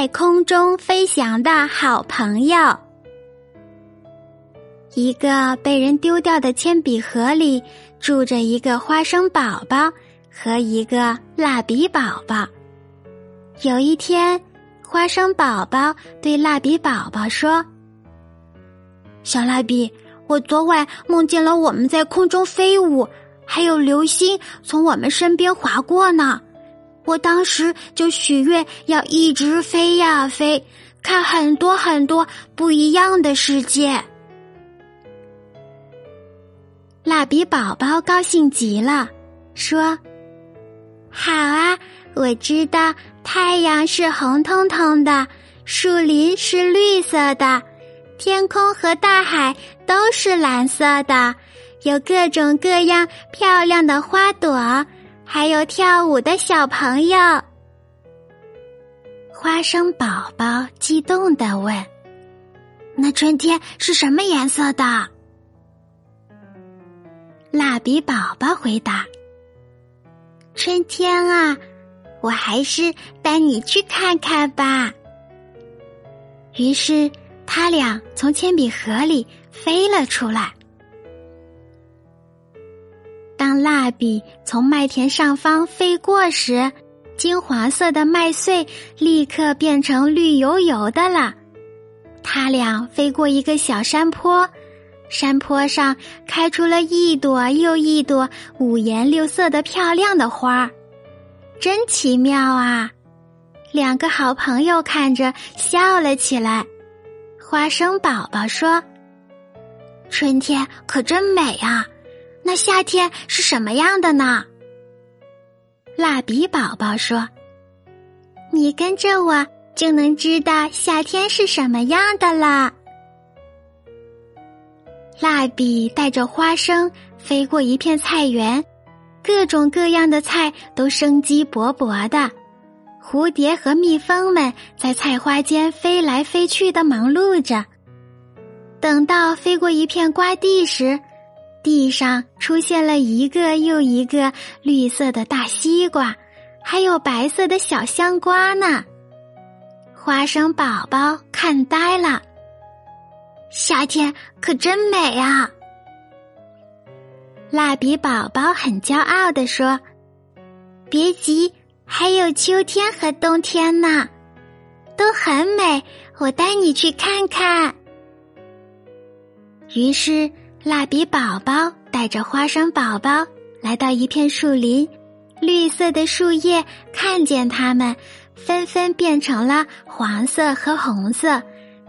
在空中飞翔的好朋友。一个被人丢掉的铅笔盒里住着一个花生宝宝和一个蜡笔宝宝。有一天，花生宝宝对蜡笔宝宝说：“小蜡笔，我昨晚梦见了我们在空中飞舞，还有流星从我们身边划过呢。我当时就许愿要一直飞呀飞，看很多很多不一样的世界。”蜡笔宝宝高兴极了，说：“好啊，我知道太阳是红彤彤的，树林是绿色的，天空和大海都是蓝色的，有各种各样漂亮的花朵，还有跳舞的小朋友。”花生宝宝激动地问：“那春天是什么颜色的？”蜡笔宝宝回答：“春天啊，我还是带你去看看吧。”于是他俩从铅笔盒里飞了出来。当蜡笔从麦田上方飞过时，金黄色的麦穗立刻变成绿油油的了。他俩飞过一个小山坡，山坡上开出了一朵又一朵五颜六色的漂亮的花，真奇妙啊！两个好朋友看着笑了起来。花生宝宝说：“春天可真美啊！那夏天是什么样的呢？”蜡笔宝宝说：“你跟着我就能知道夏天是什么样的了。”蜡笔带着花生飞过一片菜园，各种各样的菜都生机勃勃的，蝴蝶和蜜蜂们在菜花间飞来飞去的忙碌着。等到飞过一片瓜地时，地上出现了一个又一个绿色的大西瓜，还有白色的小香瓜呢。花生宝宝看呆了，夏天可真美啊！蜡笔宝宝很骄傲地说：“别急，还有秋天和冬天呢，都很美，我带你去看看。”于是蜡笔宝宝带着花生宝宝来到一片树林，绿色的树叶看见它们，纷纷变成了黄色和红色，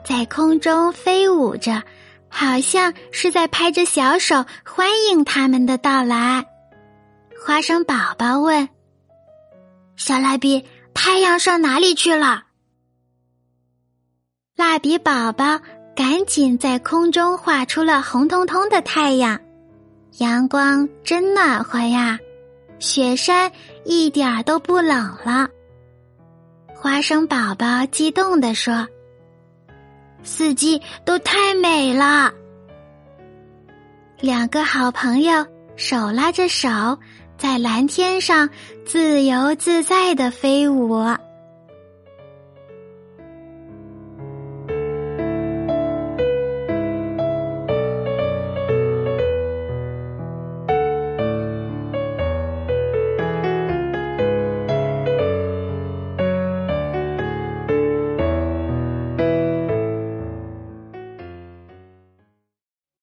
在空中飞舞着，好像是在拍着小手欢迎它们的到来。花生宝宝问：“小蜡笔，太阳上哪里去了？”蜡笔宝宝赶紧在空中画出了红彤彤的太阳，阳光真暖和呀，雪山一点儿都不冷了。花生宝宝激动地说：“四季都太美了。”两个好朋友手拉着手，在蓝天上自由自在地飞舞。